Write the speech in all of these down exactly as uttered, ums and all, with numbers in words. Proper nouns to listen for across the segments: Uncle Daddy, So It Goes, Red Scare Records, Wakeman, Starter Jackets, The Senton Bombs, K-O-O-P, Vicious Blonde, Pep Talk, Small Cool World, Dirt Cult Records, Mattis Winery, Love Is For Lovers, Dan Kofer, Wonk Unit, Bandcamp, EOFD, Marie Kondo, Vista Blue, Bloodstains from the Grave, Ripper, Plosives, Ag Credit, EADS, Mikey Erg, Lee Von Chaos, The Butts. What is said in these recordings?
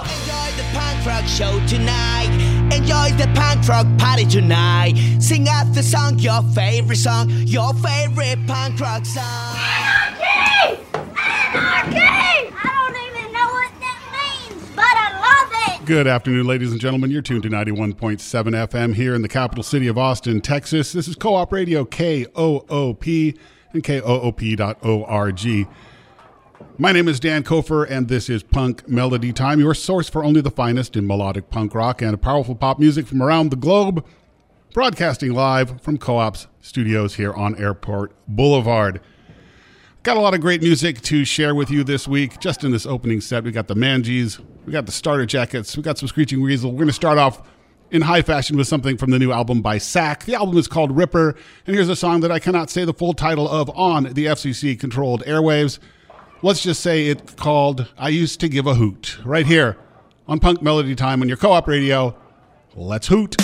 Enjoy the punk rock show tonight. Enjoy the punk rock party tonight. Sing out the song, your favorite song, your favorite punk rock song. Anarchy! Anarchy! I don't even know what that means, but I love it! Good afternoon, ladies and gentlemen. You're tuned to ninety-one point seven F M here in the capital city of Austin, Texas. This is Co-op Radio K O O P and K O O P dot org. My name is Dan Kofer, and this is Punk Melody Time, your source for only the finest in melodic punk rock and powerful pop music from around the globe, broadcasting live from Co-op's studios here on Airport Boulevard. Got a lot of great music to share with you this week. Just in this opening set, we got the Mangies, we got the Starter Jackets, we got some Screeching Weasel. We're going to start off in high fashion with something from the new album by Sack. The album is called Ripper, and here's a song that I cannot say the full title of on the F C C-controlled airwaves. Let's just say it's called I Used to Give a Hoot, right here on Punk Melody Time on your Co-op radio. Let's hoot.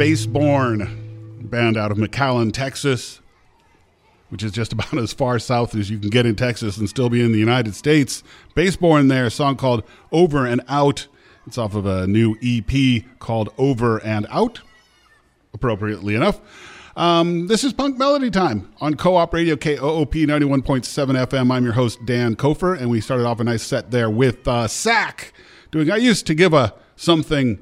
Spaceborn, band out of McAllen, Texas, which is just about as far south as you can get in Texas and still be in the United States. Spaceborn there, a song called Over and Out. It's off of a new E P called Over and Out, appropriately enough. Um, this is Punk Melody Time on Co-op Radio K O O P ninety-one point seven F M. I'm your host, Dan Kofer, and we started off a nice set there with uh, Sack doing I Used to Give a Something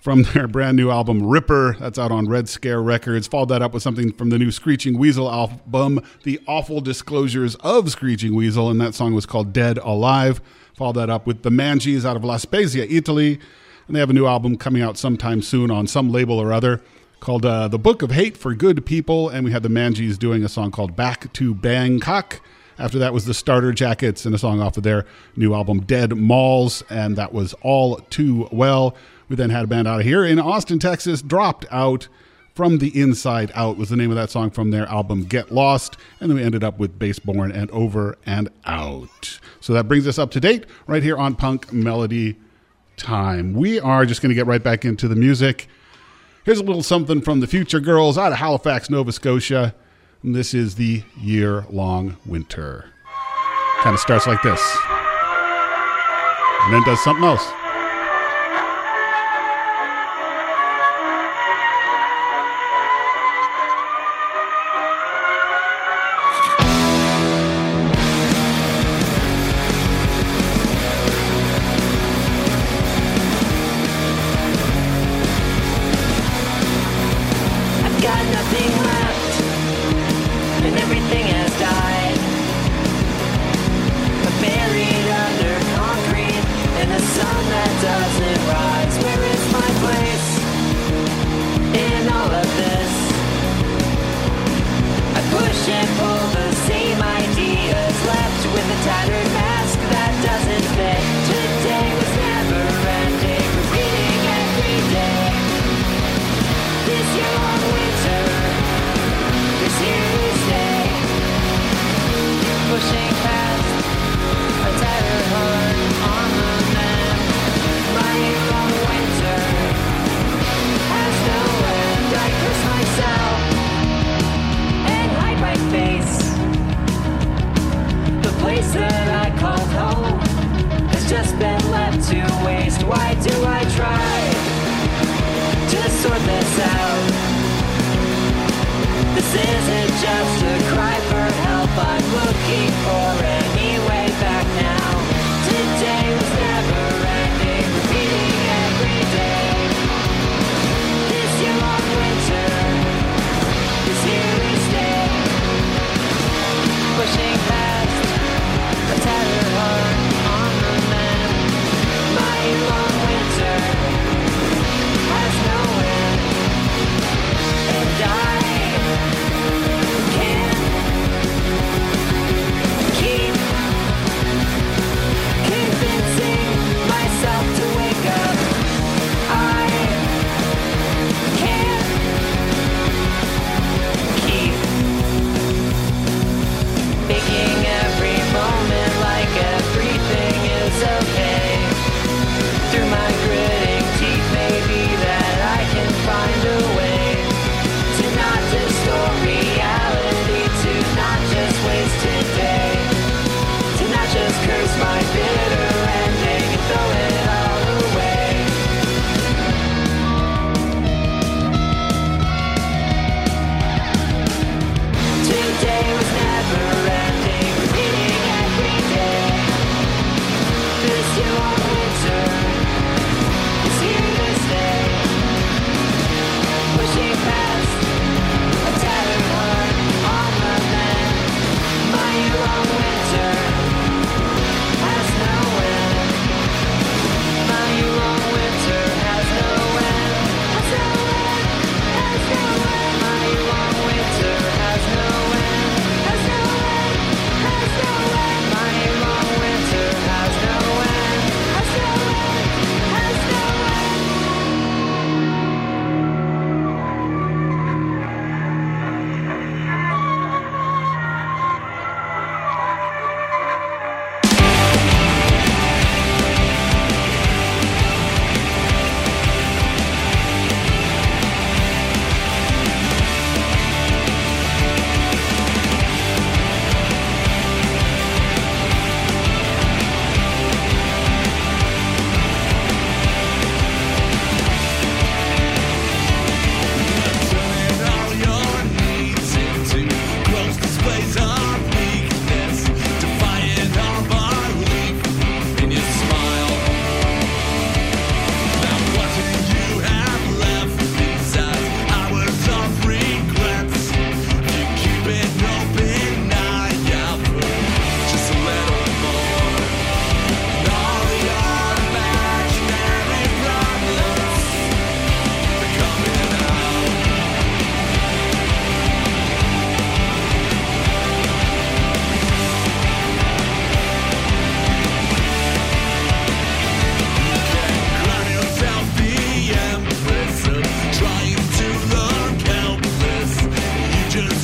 from their brand new album, Ripper. That's out on Red Scare Records. Followed that up with something from the new Screeching Weasel album, The Awful Disclosures of Screeching Weasel, and that song was called Dead Alive. Followed that up with The Mangies out of La Spezia, Italy, and they have a new album coming out sometime soon on some label or other called uh, The Book of Hate for Good People, and we had The Mangies doing a song called Back to Bangkok. After that was the Starter Jackets and a song off of their new album, Dead Malls, and that was All Too Well. We then had a band out of here in Austin, Texas, Dropped Out, From the Inside Out was the name of that song from their album Get Lost. And then we ended up with Bassborn and Over and Out. So that brings us up to date right here on Punk Melody Time. We are just going to get right back into the music. Here's a little something from the Future Girls out of Halifax, Nova Scotia. And this is the Year Long Winter. Kind of starts like this. And then does something else. Sunday.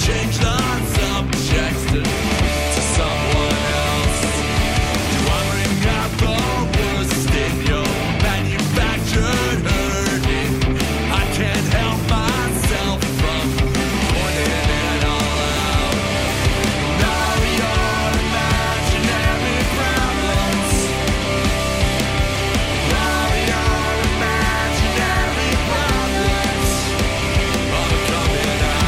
change the subjects to, to someone else. You're wondering at the worst in your manufactured hurting. I can't help myself from pointing it all out. Now your imaginary problems. Now your imaginary problems are coming out.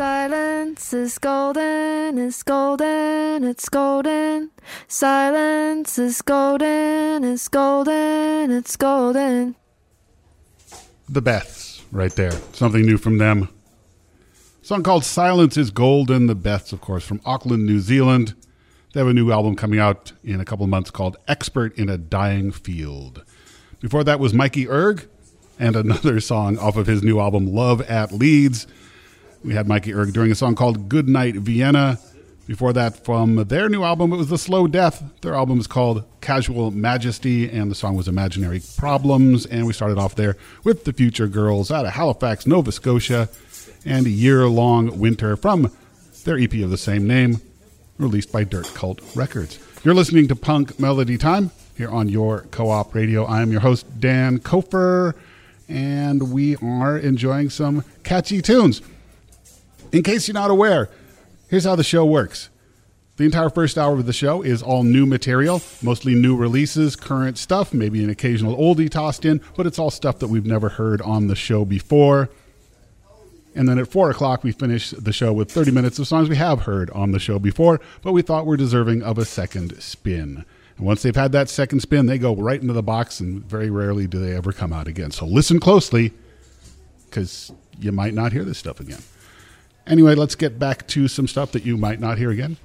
Silence is golden, is golden, it's golden. Silence is golden, is golden, it's golden. The Beths, right there. Something new from them. A song called Silence is Golden. The Beths, of course, from Auckland, New Zealand. They have a new album coming out in a couple of months called Expert in a Dying Field. Before that was Mikey Erg and another song off of his new album Love at Leeds. We had Mikey Erg doing a song called Goodnight Vienna. Before that, from their new album, it was The Slow Death. Their album is called Casual Majesty, and the song was Imaginary Problems. And we started off there with the Future Girls out of Halifax, Nova Scotia, and Year Long Winter from their E P of the same name, released by Dirt Cult Records. You're listening to Punk Melody Time here on your Co-op Radio. I am your host, Dan Kofer, and we are enjoying some catchy tunes. In case you're not aware, here's how the show works. The entire first hour of the show is all new material, mostly new releases, current stuff, maybe an occasional oldie tossed in, but it's all stuff that we've never heard on the show before. And then at four o'clock, we finish the show with thirty minutes of songs we have heard on the show before, but we thought were deserving of a second spin. And once they've had that second spin, they go right into the box, and very rarely do they ever come out again. So listen closely, because you might not hear this stuff again. Anyway, let's get back to some stuff that you might not hear again.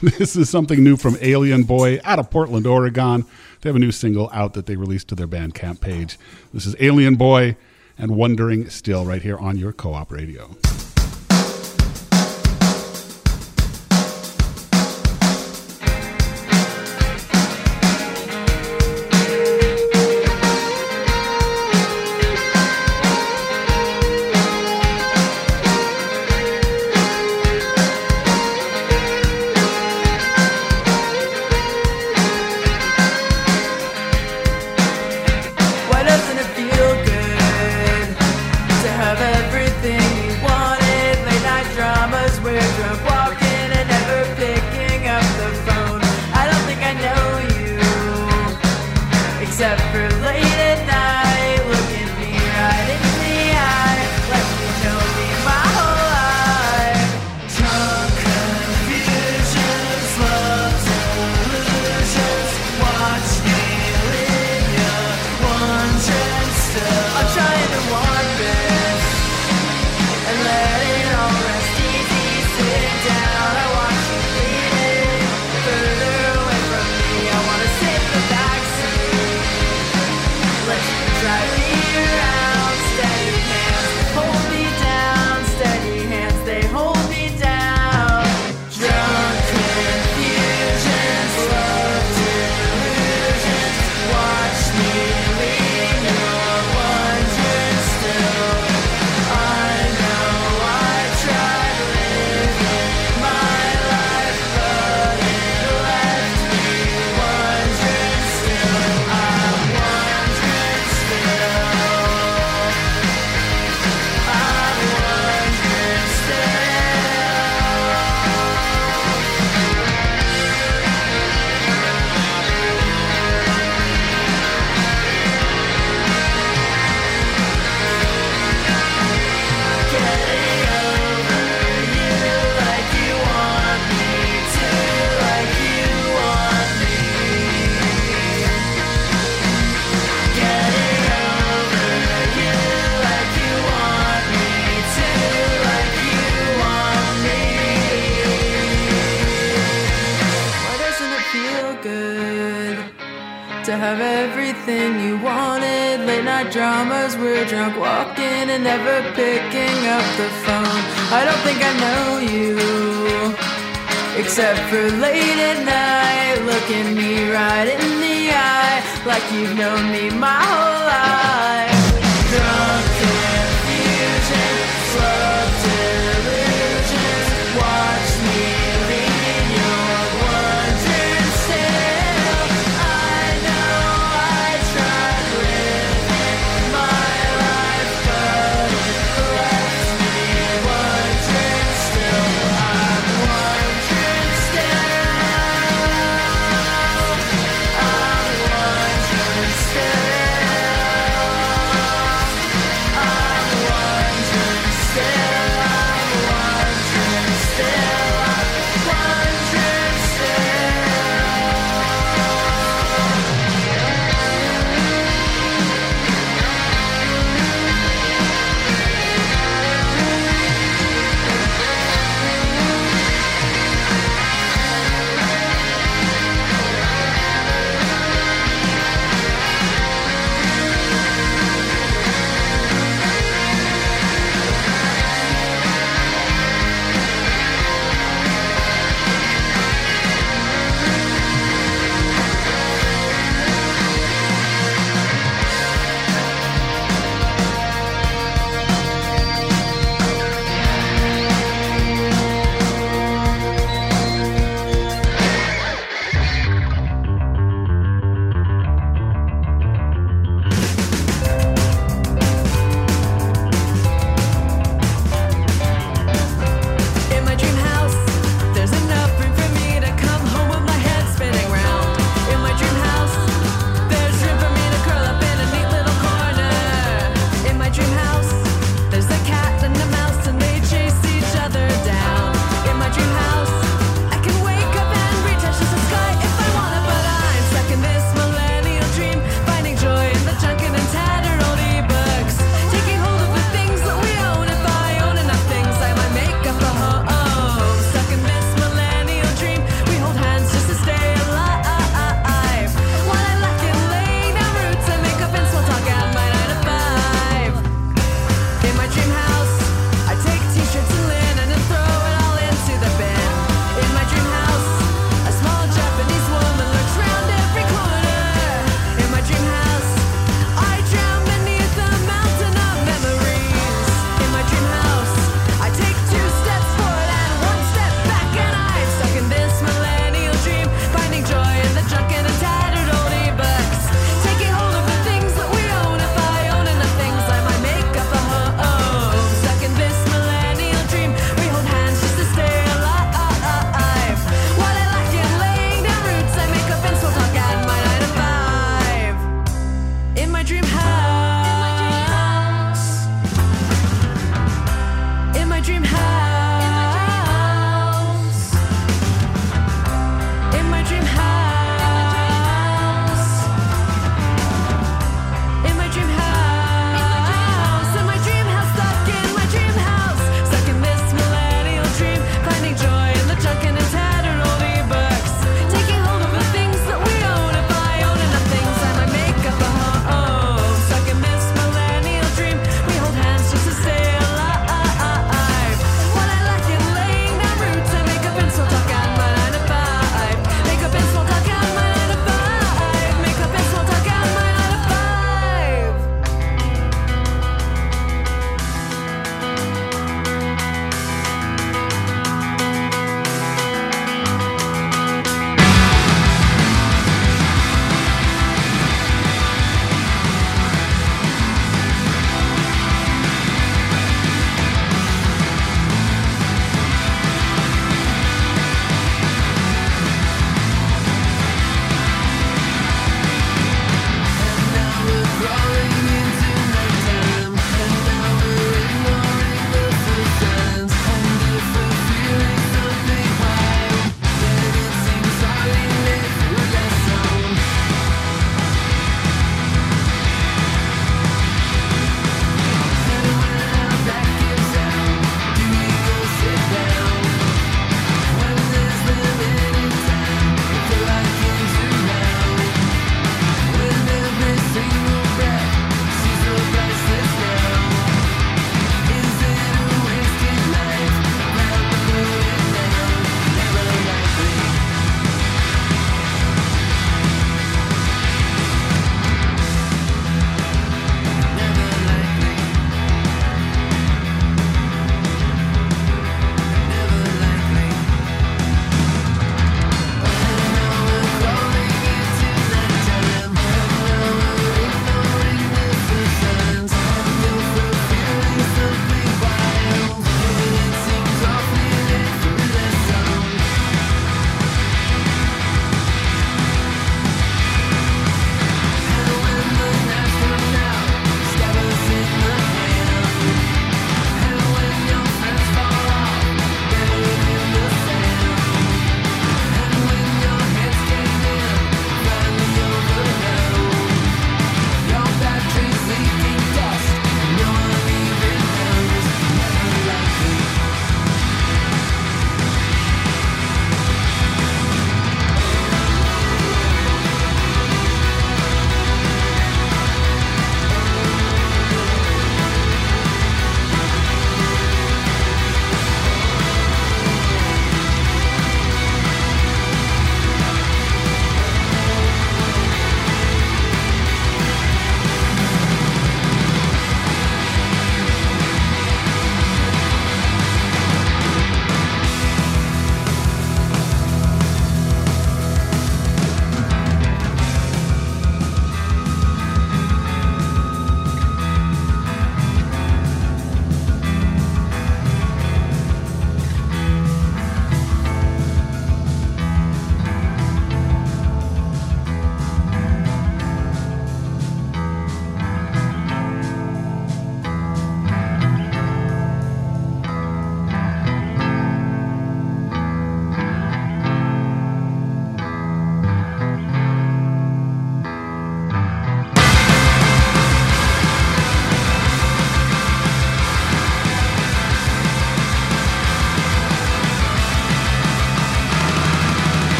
This is something new from Alien Boy out of Portland, Oregon. They have a new single out that they released to their Bandcamp page. This is Alien Boy and Wondering Still right here on your Co-op Radio.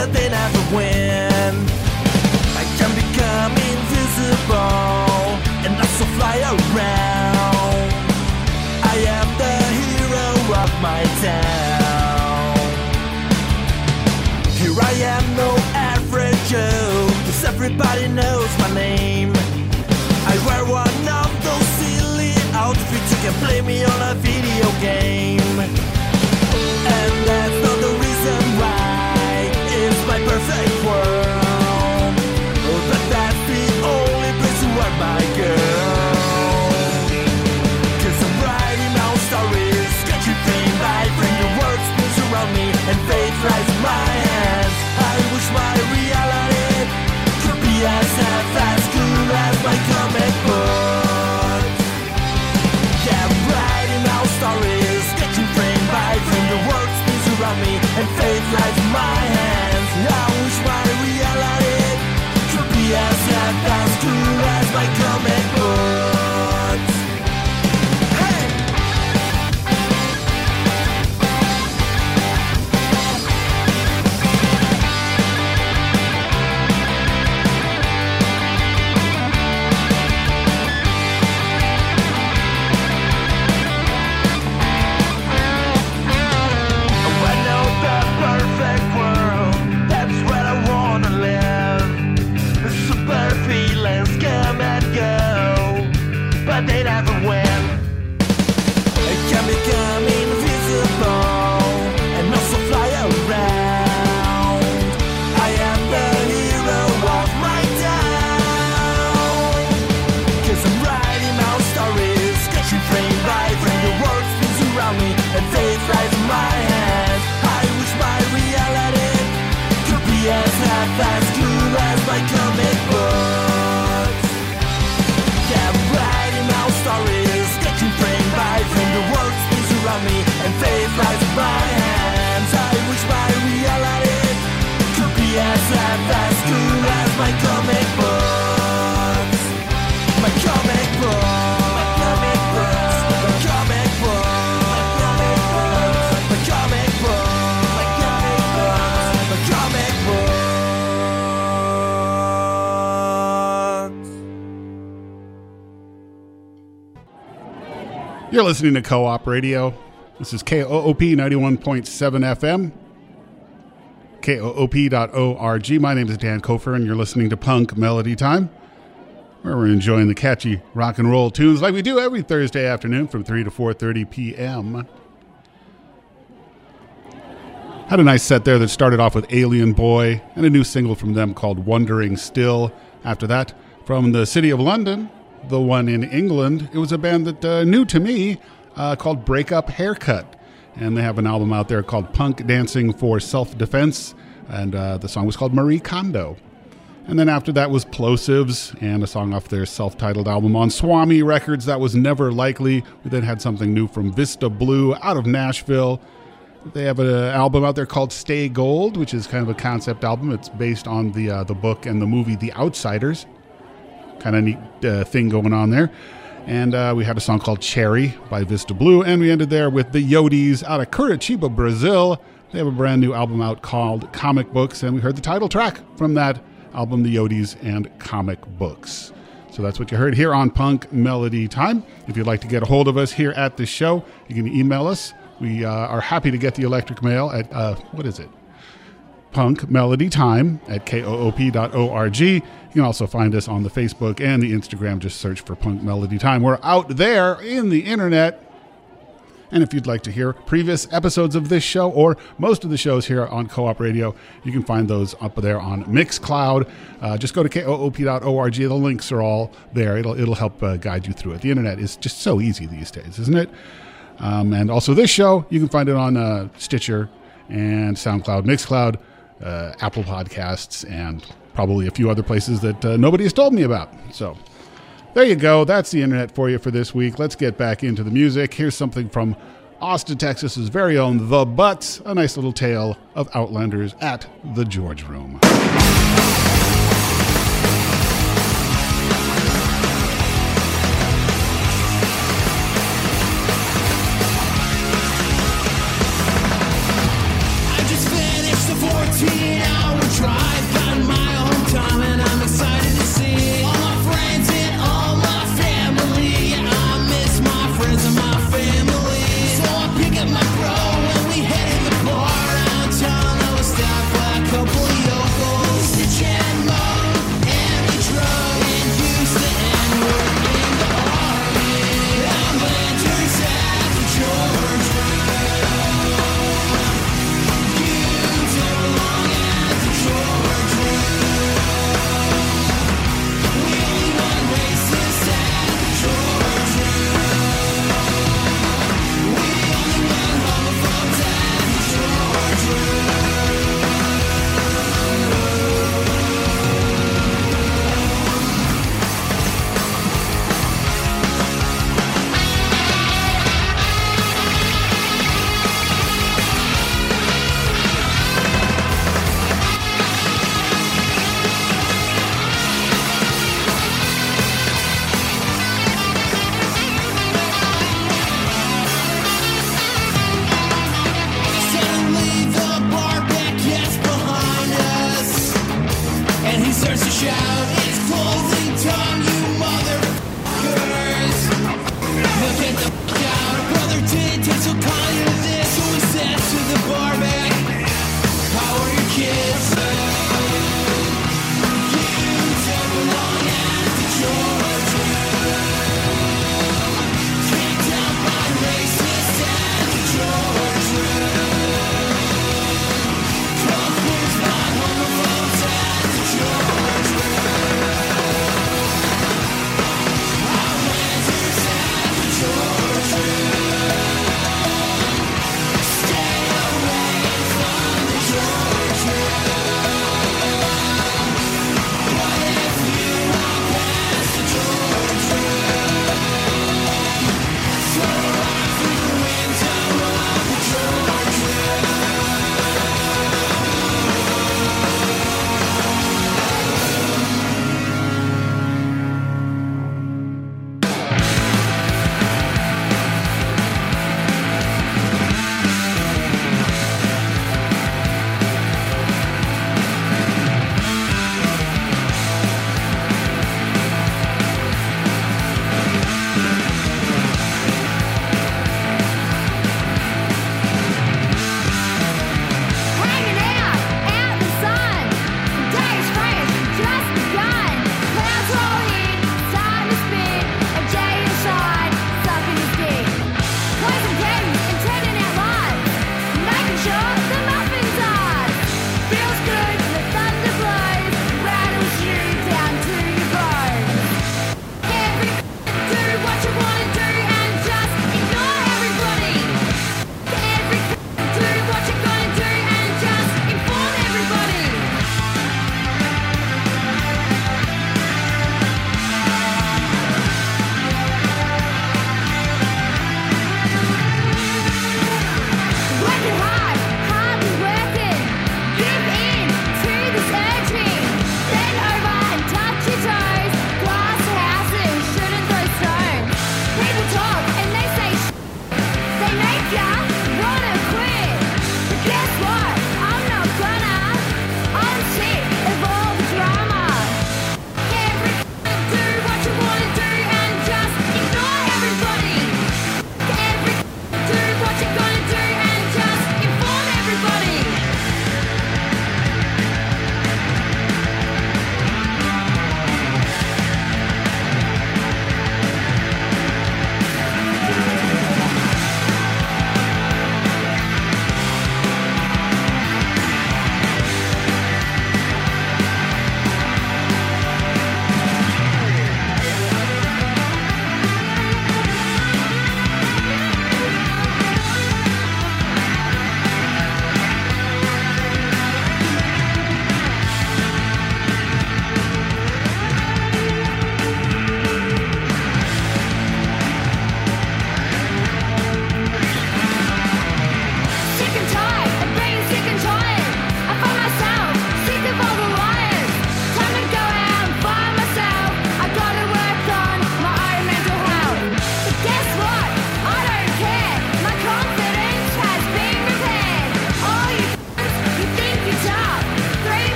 but they never win. I can become invisible and also fly around. I am the hero of my town. Here I am, no average Joe, 'cause everybody knows my name. I wear one of those silly outfits, you can play me on a video game. And that's not the reason why it's my perfect world, but that's the only place you are my girl. 'Cause I'm writing out stories, sketchy thing by bring the words spins around me, and fate flies in my hands. I wish my reality could be as half as cool as my comic books. Yeah, I'm writing out stories, sketching frame by frame, the world spins around me, and fate flies in my hands. I wish my reality could be as half as cool as my comic books. You're listening to Co-op Radio. This is K O O P ninety-one point seven F M, K O O P dot org. My name is Dan Kofer, and you're listening to Punk Melody Time, where we're enjoying the catchy rock and roll tunes like we do every Thursday afternoon from three to four thirty p.m. Had a nice set there that started off with Alien Boy and a new single from them called Wondering Still. After that, from the city of London, the one in England, it was a band that uh, new to me uh, called Breakup Haircut, and they have an album out there called Punk Dancing for Self-Defense, and uh, the song was called Marie Kondo. And then after that was Plosives and a song off their self-titled album on Swami Records, that was Never Likely. We then had something new from Vista Blue out of Nashville. They have an album out there called Stay Gold, which is kind of a concept album. It's based on the uh, the book and the movie The Outsiders. Kind of neat uh, thing going on there. And uh, we had a song called Cherry by Vista Blue. And we ended there with The Yodis out of Curitiba, Brazil. They have a brand new album out called Comic Books. And we heard the title track from that album, The Yodis and Comic Books. So that's what you heard here on Punk Melody Time. If you'd like to get a hold of us here at the show, you can email us. We uh, are happy to get the electric mail at, uh, what is it? punkmelodytime at K O O P dot org. You can also find us on the Facebook and the Instagram. Just search for Punk Melody Time. We're out there in the internet. And if you'd like to hear previous episodes of this show or most of the shows here on Co-op Radio, you can find those up there on Mixcloud. Uh, just go to K O O P dot org. The links are all there. It'll, it'll help uh, guide you through it. The internet is just so easy these days, isn't it? Um, and also this show, you can find it on uh, Stitcher and SoundCloud, Mixcloud, Uh, Apple Podcasts, and probably a few other places that uh, nobody has told me about. So there you go. That's the internet for you for this week. Let's get back into the music. Here's something from Austin, Texas's very own The Butts, a nice little tale of Outlanders at the George Room. fourteen hours shout, it's closing time, you motherfuckers. Look at the f*** out, brother Tintas will call you this. Who is that to the barman? How are your kids? Uh, you don't belong at the Georgia. Kicked out by racists at the Georgia. Couples by homophones at the Georgia.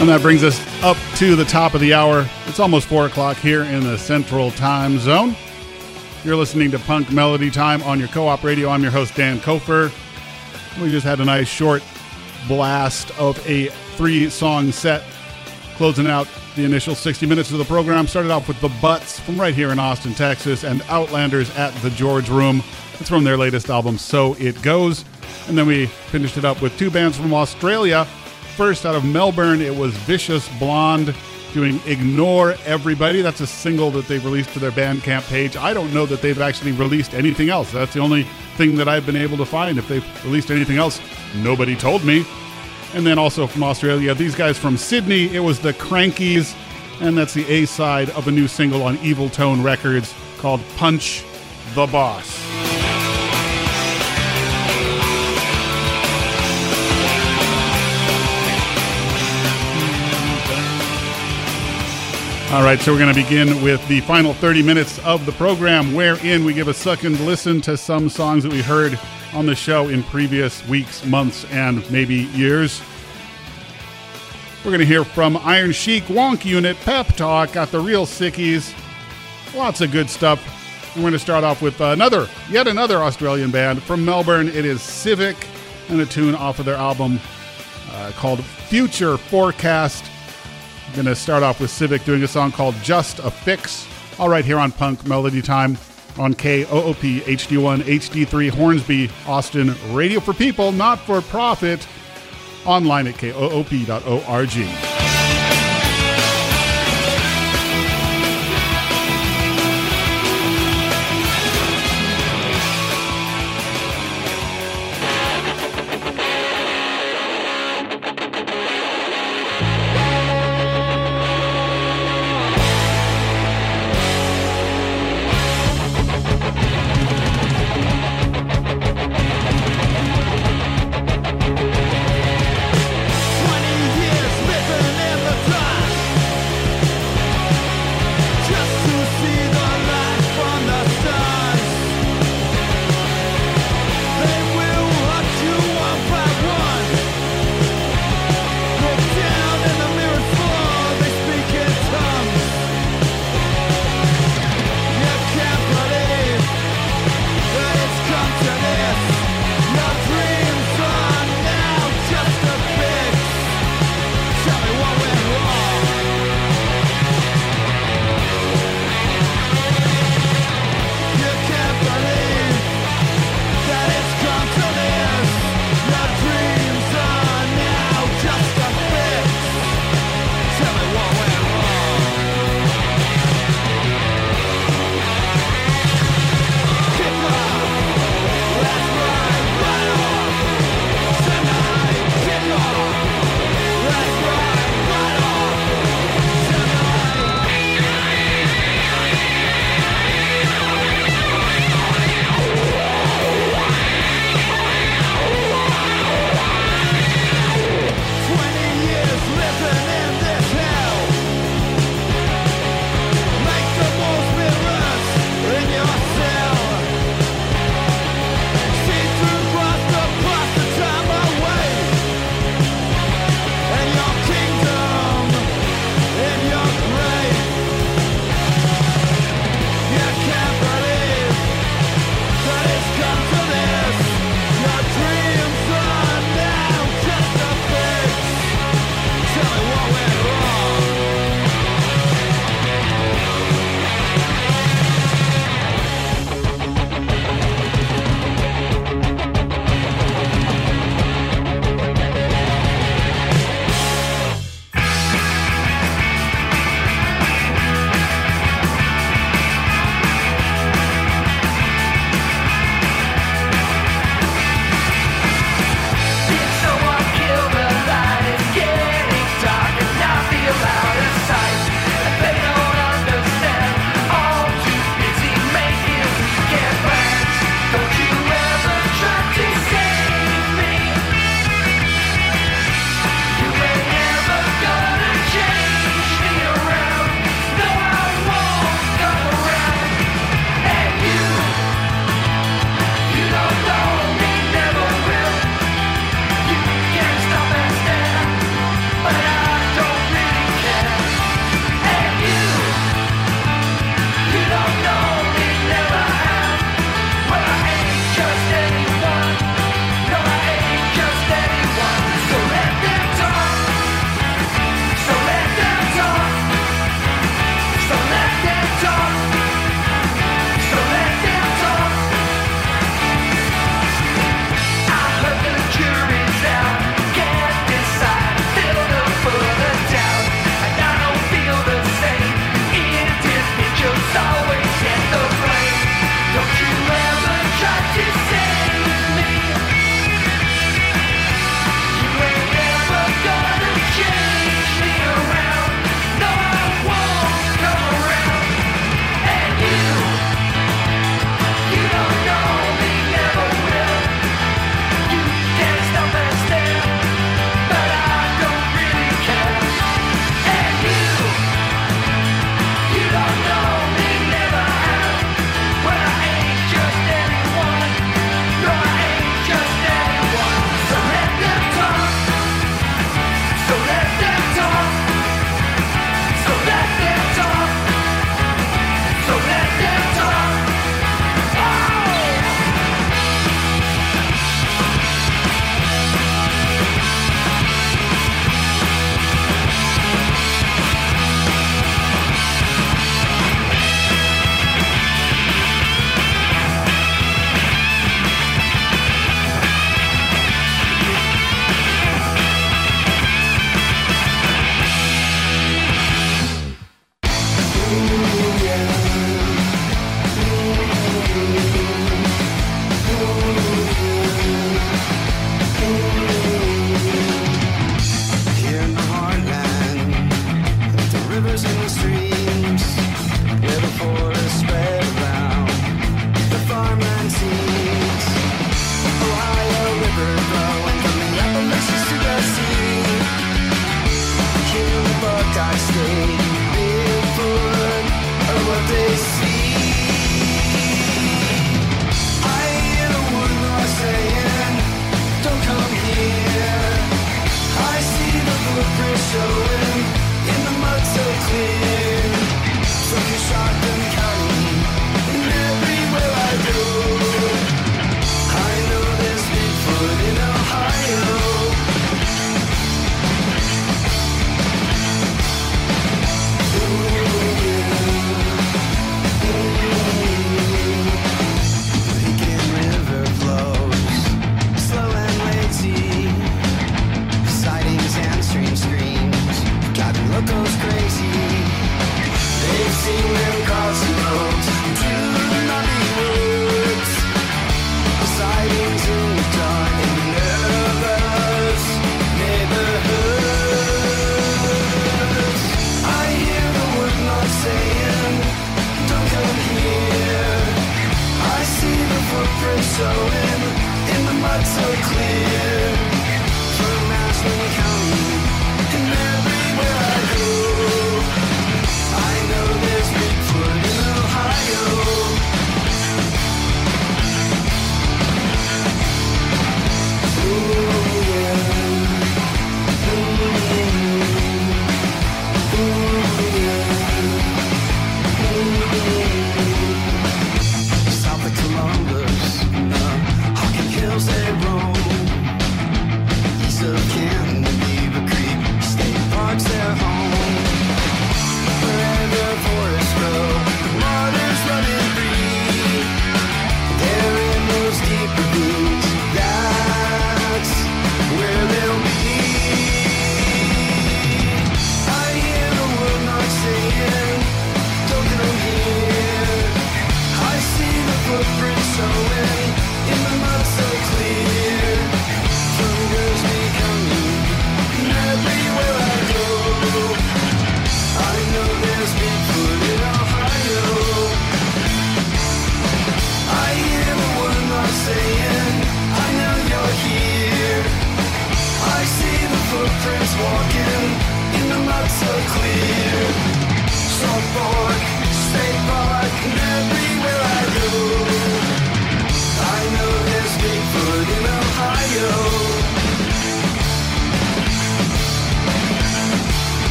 And that brings us up to the top of the hour. It's almost four o'clock here in the Central Time Zone. You're listening to Punk Melody Time on your Co-op Radio. I'm your host, Dan Kofer. We just had a nice short blast of a three-song set, closing out the initial sixty minutes of the program. Started off with The Butts from right here in Austin, Texas, and Outlanders at the George Room. It's from their latest album, So It Goes. And then we finished it up with two bands from Australia. First, out of Melbourne, it was Vicious Blonde doing Ignore Everybody. That's a single that they've released to their Bandcamp page. I don't know that they've actually released anything else. That's the only thing that I've been able to find. If they've released anything else, nobody told me. And then also from Australia, these guys from Sydney, it was the Crankies, and that's the A-side of a new single on Evil Tone Records called Punch the Boss. All right, so we're going to begin with the final thirty minutes of the program, wherein we give a second listen to some songs that we heard on the show in previous weeks, months, and maybe years. We're going to hear from Iron Chic, Wonk Unit, Pep Talk, Got the Real Sickies, lots of good stuff. And we're going to start off with another, yet another Australian band from Melbourne. It is Civic, and a tune off of their album uh, called Future Forecast. I'm going to start off with Civic doing a song called Just a Fix. All right, here on Punk Melody Time on K O O P H D one H D three Hornsby, Austin. Radio for people, not for profit. Online at K O O P dot org. Better.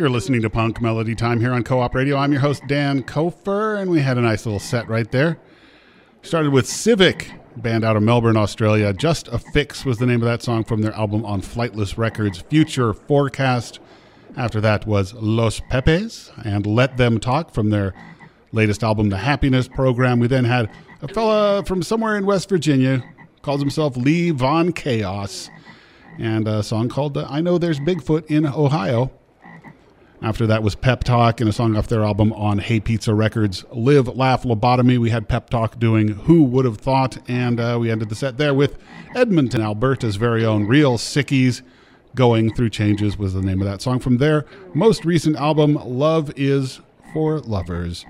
You're listening to Punk Melody Time here on Co-op Radio. I'm your host, Dan Kofer, and we had a nice little set right there. Started with Civic, band out of Melbourne, Australia. Just a Fix was the name of that song from their album on Flightless Records, Future Forecast. After that was Los Pepes and Let Them Talk from their latest album, The Happiness Program. We then had a fella from somewhere in West Virginia, calls himself Lee Von Chaos, and a song called uh, I Know There's Bigfoot in Ohio. After that was Pep Talk and a song off their album on Hey Pizza Records, Live, Laugh, Lobotomy. We had Pep Talk doing Who Would Have Thought, and uh, we ended the set there with Edmonton, Alberta's very own Real Sickies. Going Through Changes was the name of that song from their most recent album, Love Is For Lovers.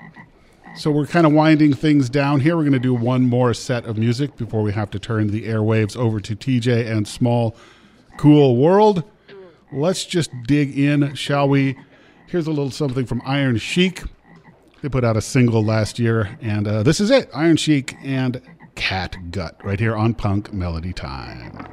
So we're kind of winding things down here. We're going to do one more set of music before we have to turn the airwaves over to T J and Small Cool World. Let's just dig in, shall we? Here's a little something from Iron Chic. They put out a single last year, and uh, this is it. Iron Chic and Cat Gut right here on Punk Melody Time.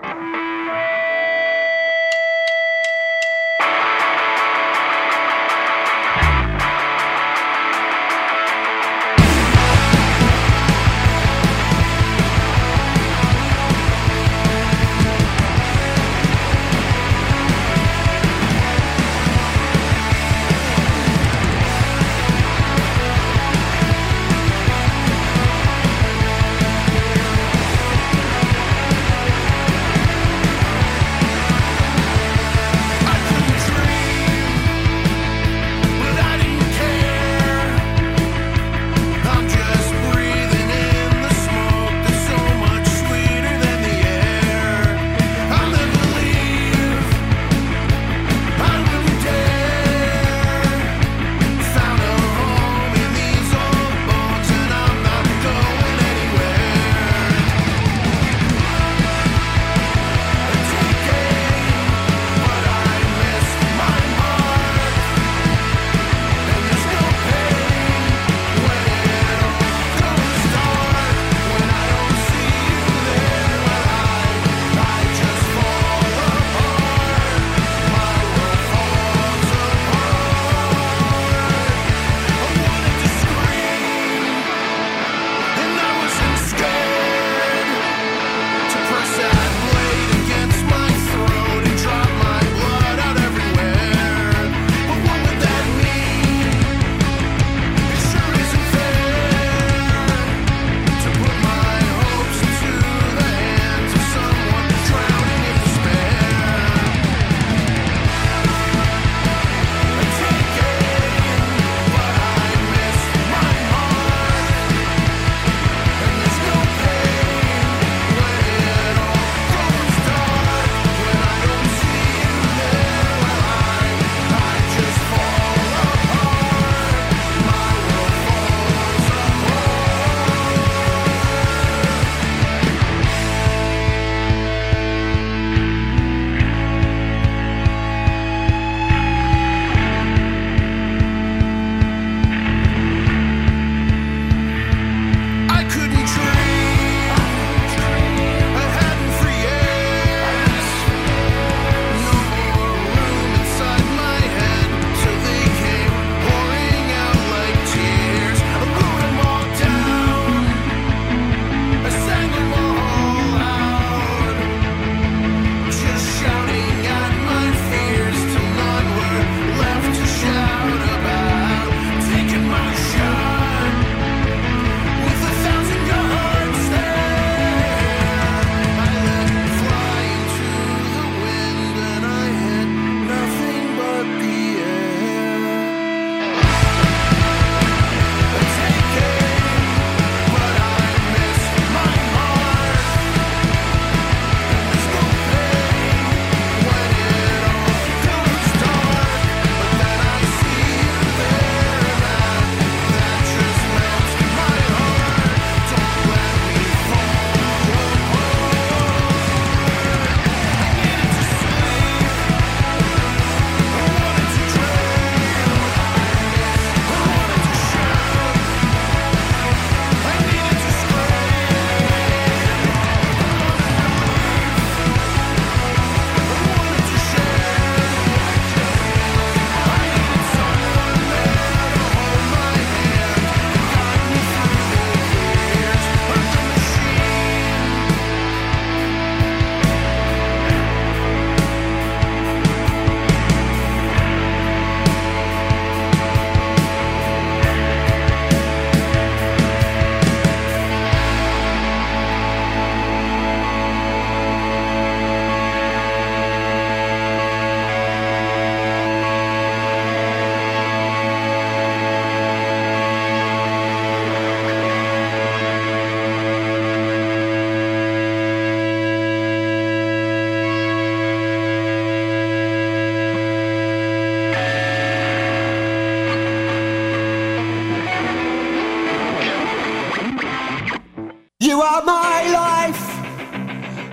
you are my life.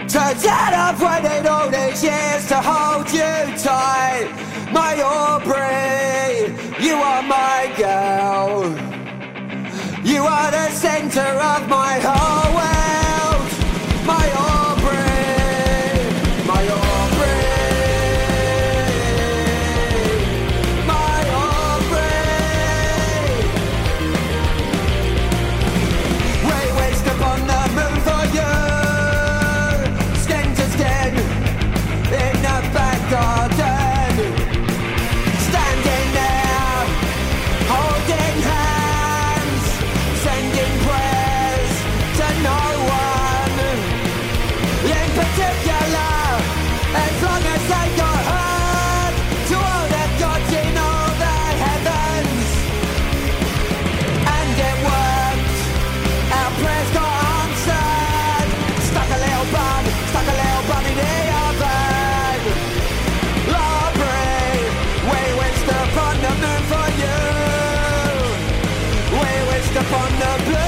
Turns it up when it all needs years to hold you tight. My Aubrey, you are my girl. You are the center of my whole world. My Aubrey, my Aubrey, my Aubrey. We waste upon the moon for you. Skin to skin in the back garden. Upon the blood.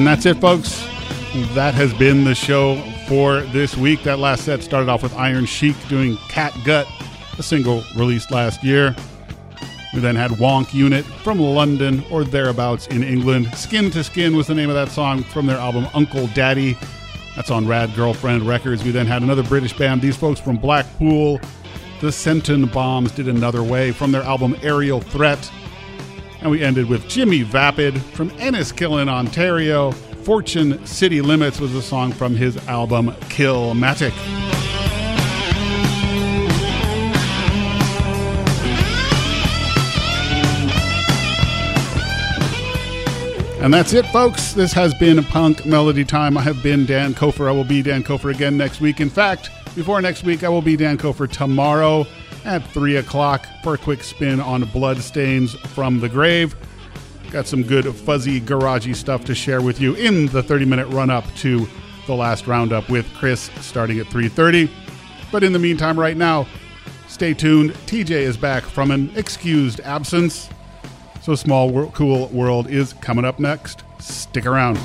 And that's it, folks. That has been the show for this week. That last set started off with Iron Chic doing Cat Gut, a single released last year. We then had Wonk Unit from London or thereabouts in England. Skin to Skin was the name of that song from their album Uncle Daddy. That's on Rad Girlfriend Records. We then had another British band, these folks from Blackpool. The Senton Bombs did Another Way from their album Aerial Threat. And we ended with Jimmy Vapid from Enniskillen, Ontario. Fortune City Limits was a song from his album Killmatic. And that's it, folks. This has been Punk Melody Time. I have been Dan Kofer. I will be Dan Kofer again next week. In fact, before next week, I will be Dan Kofer tomorrow at three o'clock for a quick spin on Bloodstains from the Grave. Got some good fuzzy, garagey stuff to share with you in the thirty-minute run-up to the last roundup with Chris starting at three thirty. But in the meantime, right now, stay tuned. T J is back from an excused absence. So Small Cool World is coming up next. Stick around.